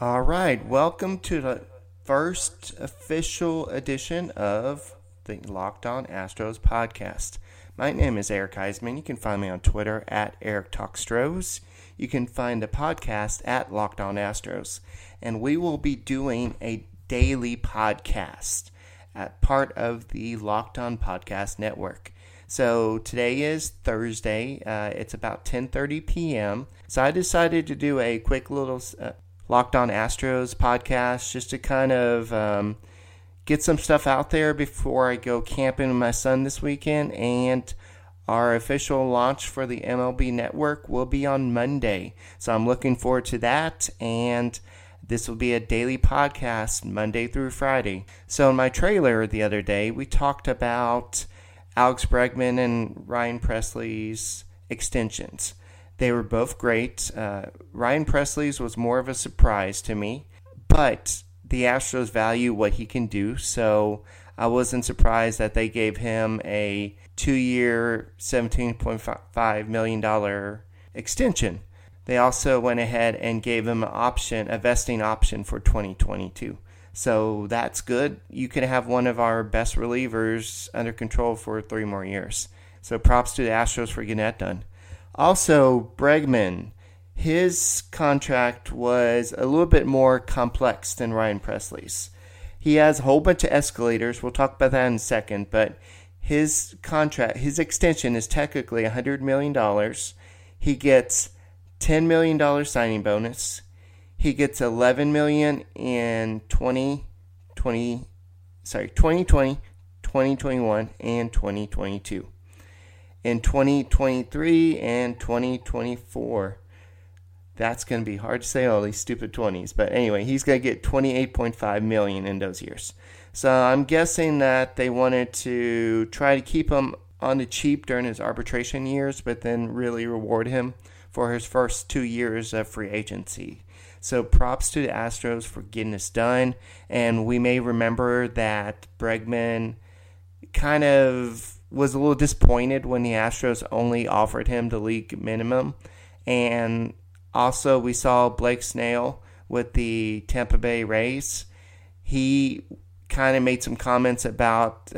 All right, welcome to the first official edition of the Locked On Astros podcast. My name is Eric Huysman. You can find me on Twitter at Eric Talks Stros. You can find the podcast at Locked On Astros. And we will be doing a daily podcast at part of the Locked On Podcast Network. So today is Thursday. It's about 10:30 p.m. So I decided to do a quick little Locked On Astros podcast just to kind of get some stuff out there before I go camping with my son this weekend. And our official launch for the MLB Network will be on Monday. So I'm looking forward to that. And this will be a daily podcast Monday through Friday. So in my trailer the other day, we talked about Alex Bregman and Ryan Presley's extensions. They were both great. Ryan Presley's was more of a surprise to me, but the Astros value what he can do, so I wasn't surprised that they gave him a 2-year, $17.5 million extension. They also went ahead and gave him an option, a vesting option for 2022. So that's good. You can have one of our best relievers under control for 3 more years. So props to the Astros for getting that done. Also, Bregman, his contract was a little bit more complex than Ryan Presley's. He has a whole bunch of escalators. We'll talk about that in a second. But his contract, his extension is technically $100 million. He gets $10 million signing bonus. He gets $11 million in 2020, 2021, and 2022. In 2023 and 2024, that's going to be hard to say all these stupid 20s. But anyway, he's going to get $28.5 million in those years. So I'm guessing that they wanted to try to keep him on the cheap during his arbitration years, but then really reward him for his first 2 years of free agency. So props to the Astros for getting this done. And we may remember that Bregman kind of was a little disappointed when the Astros only offered him the league minimum. And also we saw Blake Snell with the Tampa Bay Rays. He kind of made some comments about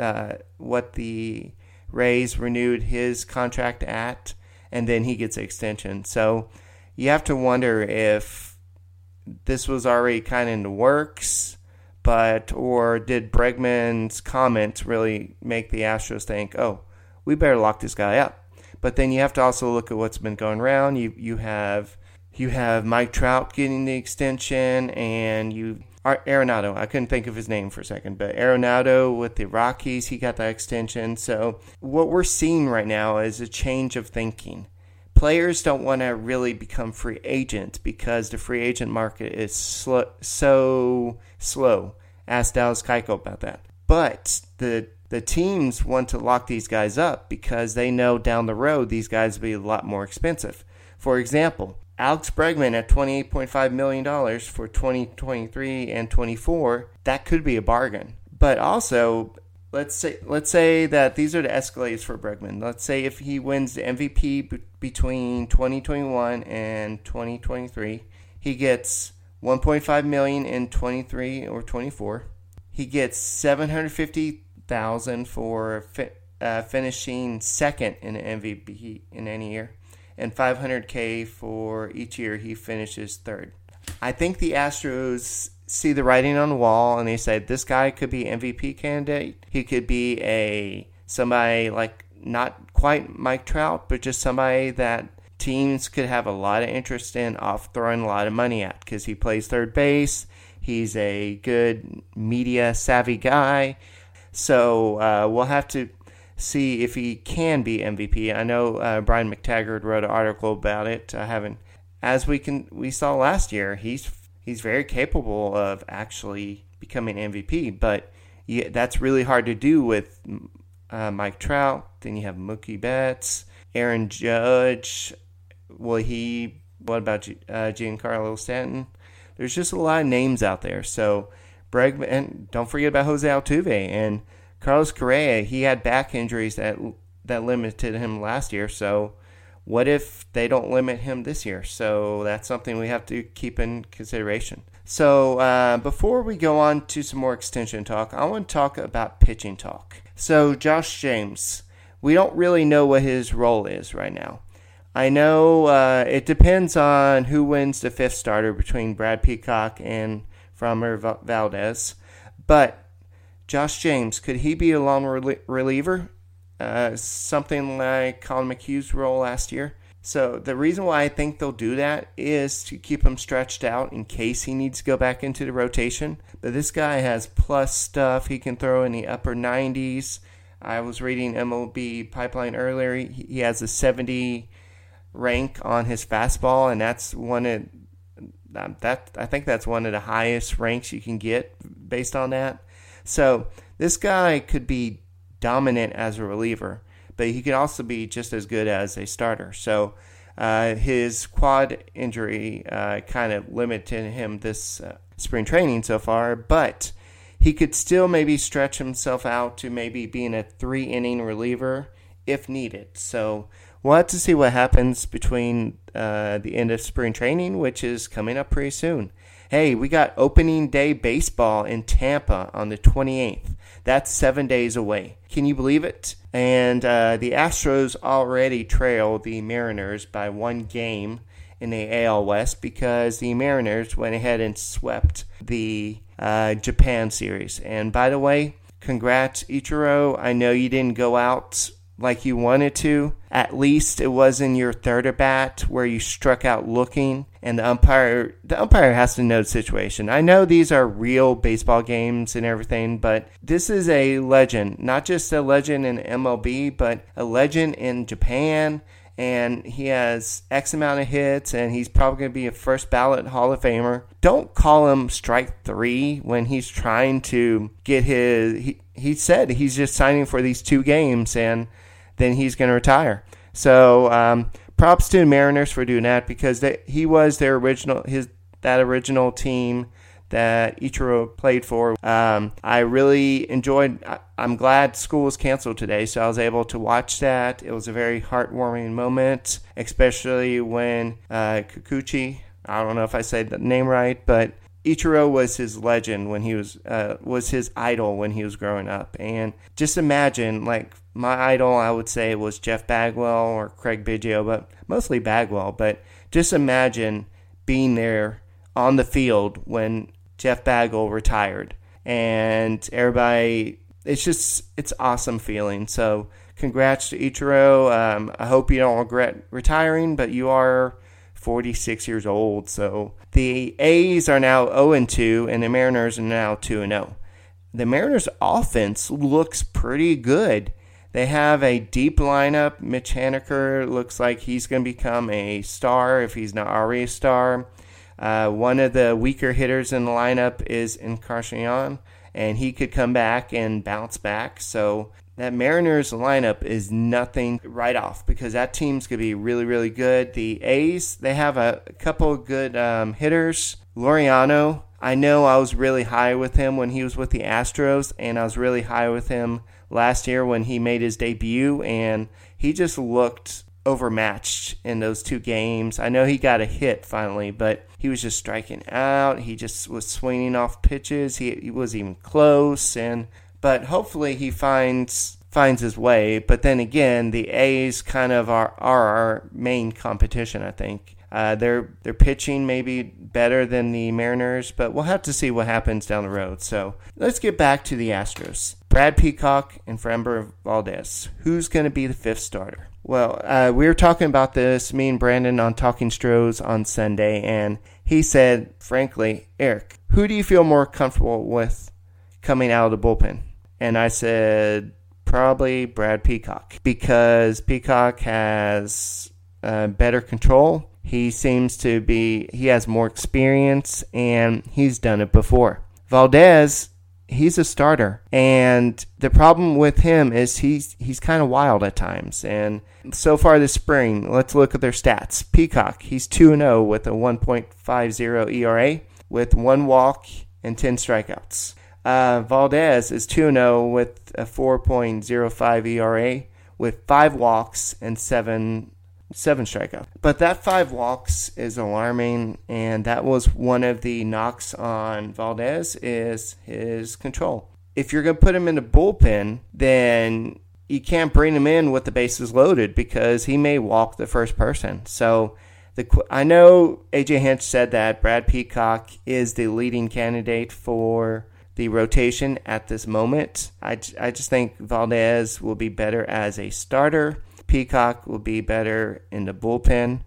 what the Rays renewed his contract at, and then he gets an extension. So you have to wonder if this was already kind of in the works, but or did Bregman's comments really make the Astros think, oh, we better lock this guy up? But then you have to also look at what's been going around. You have Mike Trout getting the extension, and you Arenado. I couldn't think of his name for a second, but Arenado with the Rockies, he got that extension. So what we're seeing right now is a change of thinking. Players don't want to really become free agents because the free agent market is so slow. Ask Dallas Keiko about that. But the teams want to lock these guys up because they know down the road these guys will be a lot more expensive. For example, Alex Bregman at $28.5 million for 2023 and 24, that could be a bargain. But also, Let's say that these are the escalators for Bregman. Let's say if he wins the MVP between 2021 and 2023, he gets $1.5 million in 23 or 24. He gets $750,000 for finishing second in an MVP in any year, and $500K for each year he finishes third. I think the Astros see the writing on the wall, and they said this guy could be MVP candidate. He could be somebody like not quite Mike Trout, but just somebody that teams could have a lot of interest in off throwing a lot of money at because he plays third base. He's a good media savvy guy. So we'll have to see if he can be MVP. I know Brian McTaggart wrote an article about it. I haven't. As we saw last year, he's very capable of actually becoming MVP, but that's really hard to do with Mike Trout. Then you have Mookie Betts, Aaron Judge. What about Giancarlo Stanton? There's just a lot of names out there. So Bregman, and don't forget about Jose Altuve and Carlos Correa. He had back injuries that limited him last year. So What if they don't limit him this year? So that's something we have to keep in consideration. So before we go on to some more extension talk, I want to talk about pitching talk. So Josh James, we don't really know what his role is right now. I know it depends on who wins the fifth starter between Brad Peacock and Framber Valdez. But Josh James, could he be a long reliever? Something like Colin McHugh's role last year. So the reason why I think they'll do that is to keep him stretched out in case he needs to go back into the rotation. But this guy has plus stuff. He can throw in the upper 90s. I was reading MLB Pipeline earlier. He has a 70 rank on his fastball, and that's one of that. I think that's one of the highest ranks you can get based on that. So this guy could be dominant as a reliever, but he could also be just as good as a starter. So his quad injury kind of limited him this spring training so far, but he could still maybe stretch himself out to maybe being a 3-inning reliever if needed. So we'll have to see what happens between the end of spring training, which is coming up pretty soon. Hey, we got opening day baseball in Tampa on the 28th. That's 7 days away. Can you believe it? And the Astros already trail the Mariners by one game in the AL West because the Mariners went ahead and swept the Japan series. And by the way, congrats, Ichiro. I know you didn't go out like you wanted to. At least it was in your third at bat where you struck out looking, and the umpire has to know the situation. I know these are real baseball games and everything, but this is a legend, not just a legend in MLB, but a legend in Japan, and he has X amount of hits, and he's probably going to be a first ballot Hall of Famer. Don't call him strike three when he's trying to get his... He said he's just signing for these 2 games, and then he's going to retire. So props to the Mariners for doing that, because he was their original, original team that Ichiro played for. I really enjoyed. I'm glad school was canceled today, so I was able to watch that. It was a very heartwarming moment, especially when Kikuchi, I don't know if I said the name right, but Ichiro was his legend when he was his idol when he was growing up. And just imagine, like, my idol, I would say, was Jeff Bagwell or Craig Biggio, but mostly Bagwell. But just imagine being there on the field when Jeff Bagwell retired. And everybody, it's awesome feeling. So congrats to Ichiro. I hope you don't regret retiring, but you are 46 years old, so the A's are now 0-2, and the Mariners are now 2-0. The Mariners' offense looks pretty good. They have a deep lineup. Mitch Haniger looks like he's going to become a star if he's not already a star. One of the weaker hitters in the lineup is Encarnacion, and he could come back and bounce back. So that Mariners lineup is nothing right off, because that team's going to be really, really good. The A's, they have a couple of good hitters. Laureano, I know I was really high with him when he was with the Astros, and I was really high with him last year when he made his debut, and he just looked overmatched in those 2 games. I know he got a hit finally, but he was just striking out. He just was swinging off pitches. He wasn't even close, but hopefully he finds his way. But then again, the A's kind of are our main competition, I think. They're pitching maybe better than the Mariners, but we'll have to see what happens down the road. So let's get back to the Astros. Brad Peacock and Framber Valdez. Who's going to be the 5th starter? Well, we were talking about this, me and Brandon, on Talking Stros on Sunday, and he said, frankly, Eric, who do you feel more comfortable with coming out of the bullpen? And I said, probably Brad Peacock, because Peacock has better control. He has more experience, and he's done it before. Valdez, he's a starter, and the problem with him is he's kind of wild at times. And so far this spring, let's look at their stats. Peacock, he's 2-0 with a 1.50 ERA with 1 walk and 10 strikeouts. Valdez is 2-0 with a 4.05 ERA with 5 walks and 7 7 strikeouts. But that 5 walks is alarming, and that was one of the knocks on Valdez, is his control. If you're going to put him in the bullpen, then you can't bring him in with the bases loaded because he may walk the first person. So I know A.J. Hinch said that Brad Peacock is the leading candidate for the rotation at this moment. I just think Valdez will be better as a starter. Peacock will be better in the bullpen,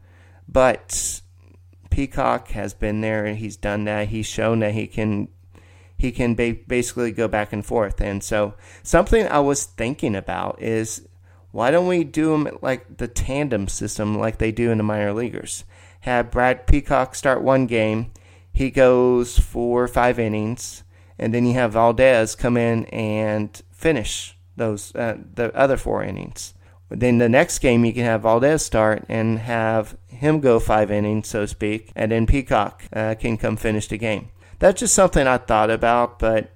but Peacock has been there and he's done that. He's shown that he can basically go back and forth. And so something I was thinking about is, why don't we do them like the tandem system like they do in the minor leaguers? Have Brad Peacock start one game, he goes 4 or 5 innings, and then you have Valdez come in and finish those the other 4 innings. Then the next game, you can have Valdez start and have him go 5 innings, so to speak, and then Peacock can come finish the game. That's just something I thought about, but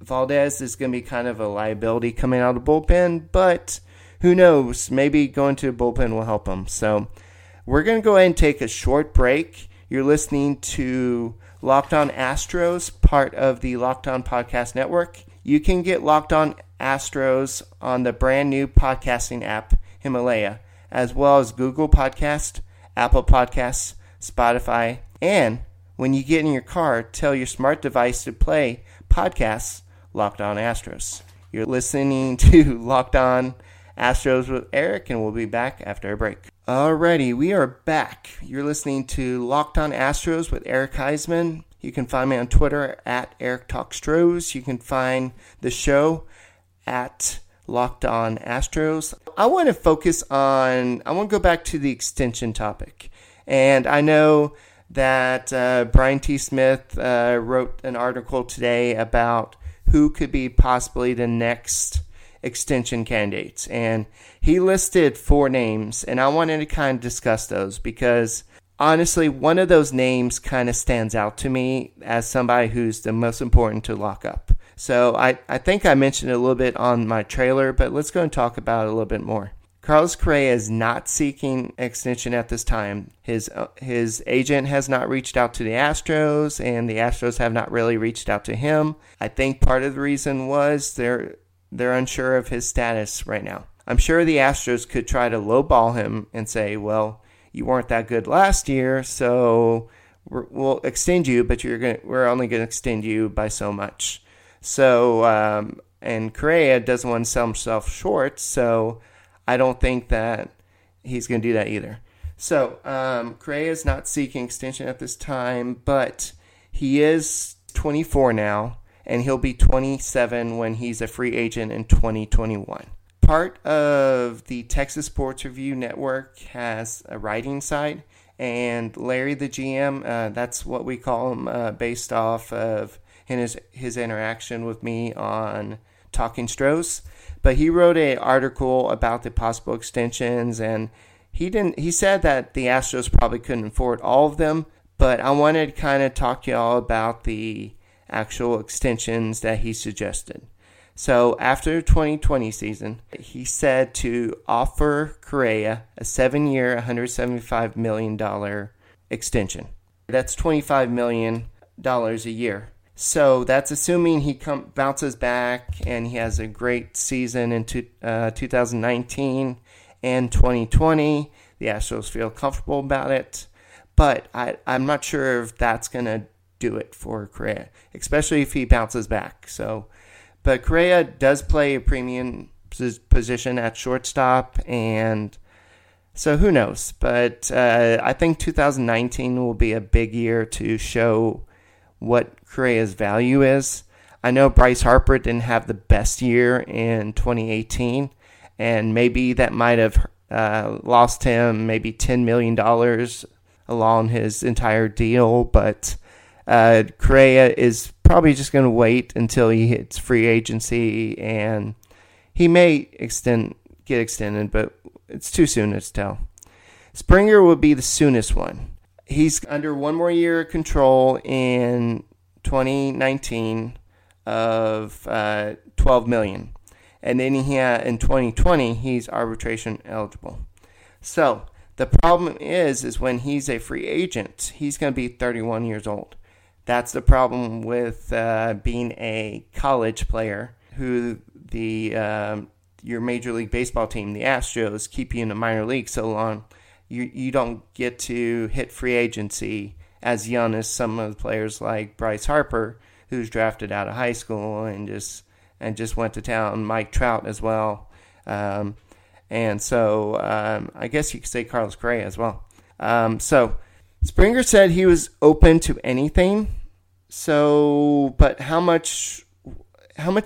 Valdez is going to be kind of a liability coming out of the bullpen, but who knows? Maybe going to the bullpen will help him. So we're going to go ahead and take a short break. You're listening to Locked On Astros, part of the Locked On Podcast Network. You can get Locked On Astros on the brand new podcasting app, Himalaya, as well as Google Podcasts, Apple Podcasts, Spotify, and when you get in your car, tell your smart device to play podcasts Locked On Astros. You're listening to Locked On Astros with Eric, and we'll be back after a break. Alrighty, we are back. You're listening to Locked On Astros with Eric Huysman. You can find me on Twitter at Eric Talks Stros. You can find the show at Locked On Astros. I want to go back to the extension topic. And I know that Brian T. Smith wrote an article today about who could be possibly the next extension candidates. And he listed 4 names. And I wanted to kind of discuss those because, honestly, one of those names kind of stands out to me as somebody who's the most important to lock up. So I think I mentioned it a little bit on my trailer, but let's go and talk about it a little bit more. Carlos Correa is not seeking extension at this time. His agent has not reached out to the Astros, and the Astros have not really reached out to him. I think part of the reason was they're unsure of his status right now. I'm sure the Astros could try to lowball him and say, well, you weren't that good last year, so we'll extend you, but we're only going to extend you by so much. So, and Correa doesn't want to sell himself short, so I don't think that he's going to do that either. So, Correa is not seeking extension at this time, but he is 24 now, and he'll be 27 when he's a free agent in 2021. Part of the Texas Sports Review Network has a writing site, and Larry, the GM, that's what we call him based off of his interaction with me on Talking Stros. But he wrote an article about the possible extensions, and he said that the Astros probably couldn't afford all of them, but I wanted to kind of talk to y'all about the actual extensions that he suggested. So after the 2020 season, he said to offer Correa a 7-year, $175 million extension. That's $25 million a year. So that's assuming he bounces back and he has a great season in 2019 and 2020. The Astros feel comfortable about it. But I'm not sure if that's going to do it for Correa, especially if he bounces back. So, but Correa does play a premium position at shortstop, and so who knows. But I think 2019 will be a big year to show what Correa's value is. I know Bryce Harper didn't have the best year in 2018, and maybe that might have lost him maybe $10 million along his entire deal, but Correa is probably just going to wait until he hits free agency, and he may get extended, but it's too soon to tell. Springer will be the soonest one. He's under one more year of control in 2019 of $12 million. And then in 2020, he's arbitration eligible. So The problem is when he's a free agent, he's going to be 31 years old. That's the problem with being a college player who your Major League Baseball team, the Astros, keep you in the minor league so long. You don't get to hit free agency as young as some of the players like Bryce Harper, who's drafted out of high school and just went to town. Mike Trout as well. And so I guess you could say Carlos Correa as well. So Springer said he was open to anything. So, but how much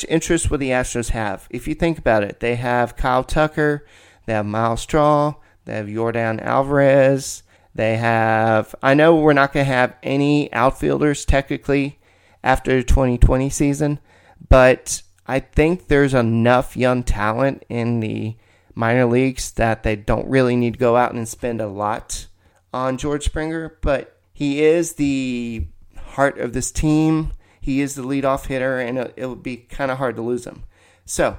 interest will the Astros have? If you think about it, they have Kyle Tucker, they have Miles Straw, they have Yordan Alvarez. They have, I know we're not going to have any outfielders technically after the 2020 season, but I think there's enough young talent in the minor leagues that they don't really need to go out and spend a lot on George Springer, but he is the heart of this team. He is the leadoff hitter, and it would be kind of hard to lose him. So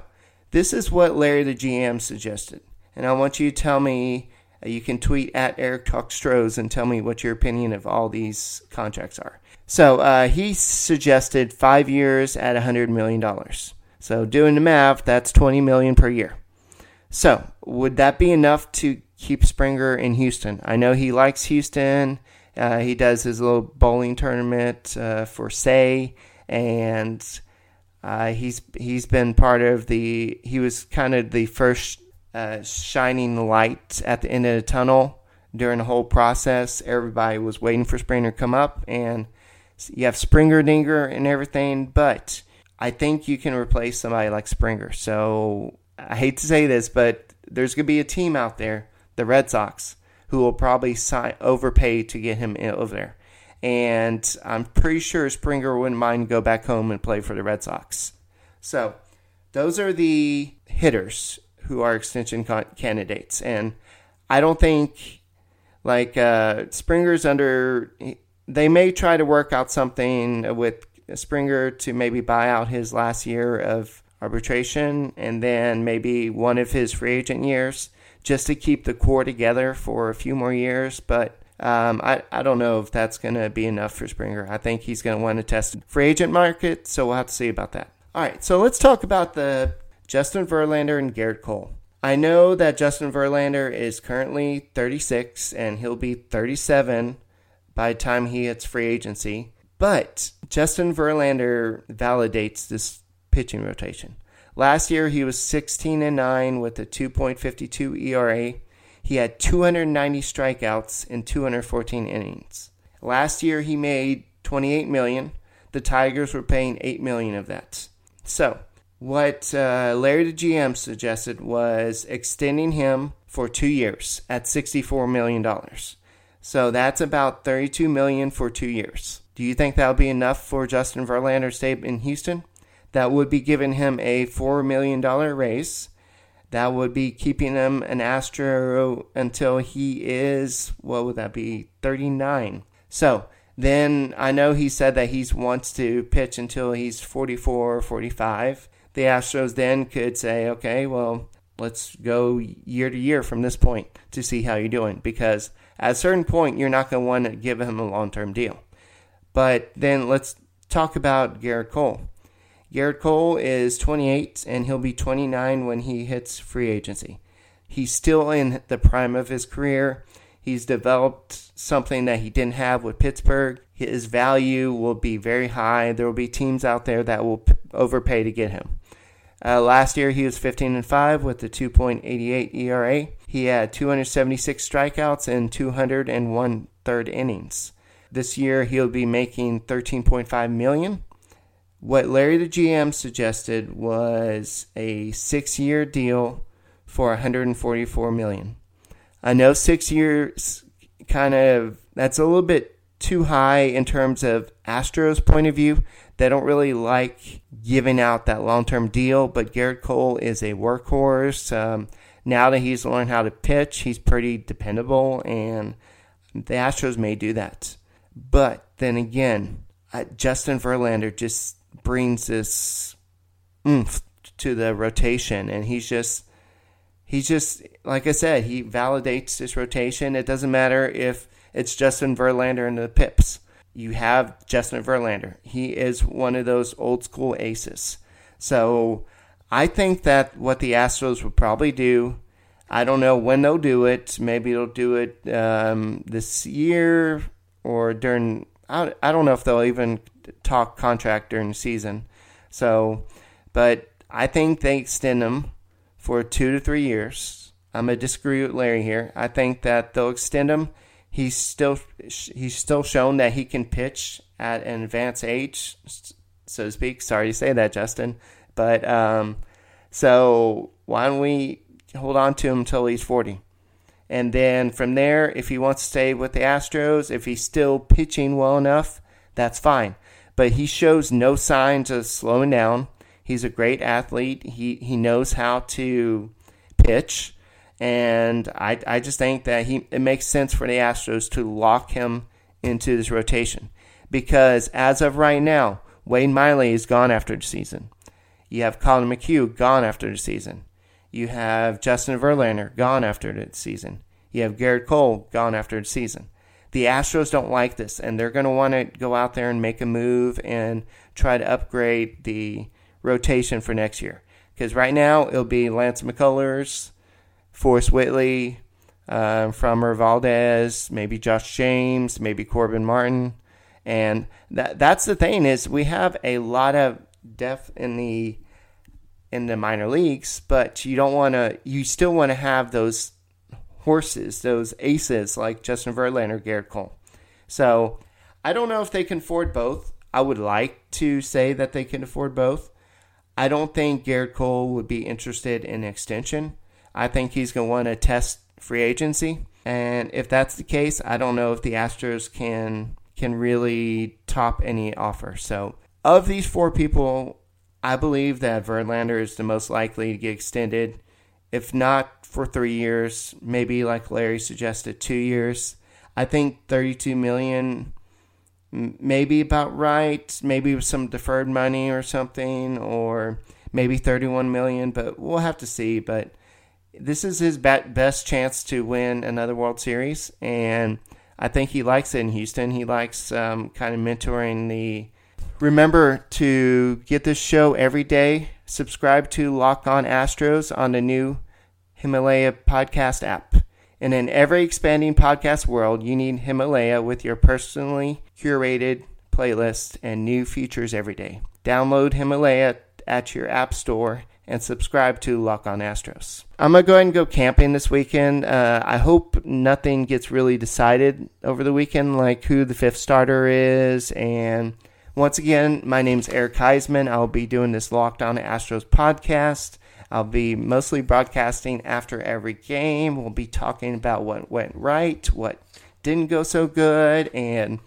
this is what Larry, the GM, suggested, and I want you to tell me. You can tweet at Eric Talk Stros and tell me what your opinion of all these contracts are. So he suggested 5 years at $100 million. So doing the math, that's $20 million per year. So would that be enough to keep Springer in Houston? I know he likes Houston. He does his little bowling tournament for Say, and he's been part of the – he was kind of the first – shining light at the end of the tunnel during the whole process. Everybody was waiting for Springer to come up, and you have Springer Dinger and everything, but I think you can replace somebody like Springer. So I hate to say this, but there's going to be a team out there, the Red Sox, who will probably overpay to get him over there. And I'm pretty sure Springer wouldn't mind go back home and play for the Red Sox. So those are the hitters who are extension candidates. And I don't think, like, Springer's under, they may try to work out something with Springer to maybe buy out his last year of arbitration and then maybe one of his free agent years just to keep the core together for a few more years. But I don't know if that's going to be enough for Springer. I think he's going to want to test the free agent market, so we'll have to see about that. All right, so let's talk about the Justin Verlander and Gerrit Cole. I know that Justin Verlander is currently 36, and he'll be 37 by the time he hits free agency. But Justin Verlander validates this pitching rotation. Last year, he was 16-9 with a 2.52 ERA. He had 290 strikeouts in 214 innings. Last year, he made $28 million. The Tigers were paying $8 million of that. So what Larry the GM suggested was extending him for 2 years at $64 million. So that's about $32 million for 2 years. Do you think that would be enough for Justin Verlander to stay in Houston? That would be giving him a $4 million raise. That would be keeping him an Astro until he is, what would that be, 39. So then I know he said that he wants to pitch until he's 44 or 45. The Astros then could say, okay, well, let's go year to year from this point to see how you're doing. Because at a certain point, you're not going to want to give him a long-term deal. But then let's talk about Gerrit Cole. Gerrit Cole is 28, and he'll be 29 when he hits free agency. He's still in the prime of his career. He's developed something that he didn't have with Pittsburgh. His value will be very high. There will be teams out there that will overpay to get him. Last year, he was 15-5 with a 2.88 ERA. He had 276 strikeouts and 201 third innings. This year, he'll be making $13.5 million. What Larry the GM suggested was a 6-year deal for $144 million. I know 6 years kind of, that's a little bit too high in terms of Astros' point of view. They don't really like giving out that long-term deal, but Gerrit Cole is a workhorse. Now that he's learned how to pitch, he's pretty dependable, and the Astros may do that. But then again, Justin Verlander just brings this oomph to the rotation, and he's just, he's just, like I said, he validates this rotation. It doesn't matter if it's Justin Verlander and the Pips. You have Justin Verlander. He is one of those old school aces. So I think that what the Astros will probably do, I don't know when they'll do it. Maybe they'll do it this year or during, I don't know if they'll even talk contract during the season. So, but I think they extend them for 2 to 3 years. I'm going to disagree with Larry here. I think that they'll extend him. He's still shown that he can pitch at an advanced age, so to speak. Sorry to say that, Justin. But so why don't we hold on to him until he's 40? And then from there, if he wants to stay with the Astros, if he's still pitching well enough, that's fine. But he shows no signs of slowing down. He's a great athlete. He knows how to pitch. And I just think that it makes sense for the Astros to lock him into this rotation. Because as of right now, Wade Miley is gone after the season. You have Colin McHugh gone after the season. You have Justin Verlander gone after the season. You have Gerrit Cole gone after the season. The Astros don't like this. And they're going to want to go out there and make a move and try to upgrade the rotation for next year, because right now it'll be Lance McCullers, Forrest Whitley, Framber Valdez, maybe Josh James, maybe Corbin Martin, and that's the thing is we have a lot of depth in the minor leagues, but you still want to have those horses, those aces like Justin Verlander, Gerrit Cole. So I don't know if they can afford both. I would like to say that they can afford both. I don't think Gerrit Cole would be interested in extension. I think he's going to want to test free agency. And if that's the case, I don't know if the Astros can really top any offer. So of these four people, I believe that Verlander is the most likely to get extended. If not for 3 years, maybe like Larry suggested, 2 years. I think $32 million maybe about right, maybe with some deferred money or something, or maybe $31 million, but we'll have to see. But this is his best chance to win another World Series, and I think he likes it in Houston. He likes kind of mentoring the... Remember to get this show every day. Subscribe to Locked On Astros on the new Himalaya podcast app. And in an ever-expanding podcast world, you need Himalaya with your personally curated playlist and new features every day. Download Himalaya at your app store and subscribe to Locked On Astros. I'm going to go ahead and go camping this weekend. I hope nothing gets really decided over the weekend, like who the fifth starter is. And once again, my name's Eric Huysman. I'll be doing this Locked On Astros podcast. I'll be mostly broadcasting after every game. We'll be talking about what went right, what didn't go so good, and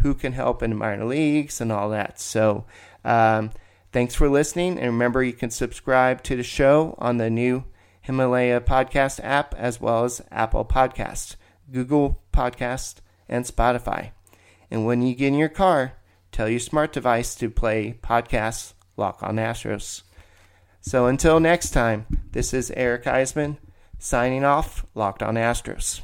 who can help in the minor leagues and all that. So thanks for listening. And remember, you can subscribe to the show on the new Himalaya podcast app, as well as Apple Podcasts, Google Podcasts, and Spotify. And when you get in your car, tell your smart device to play podcasts Lock On Astros. So until next time, this is Eric Huysman signing off Locked On Astros.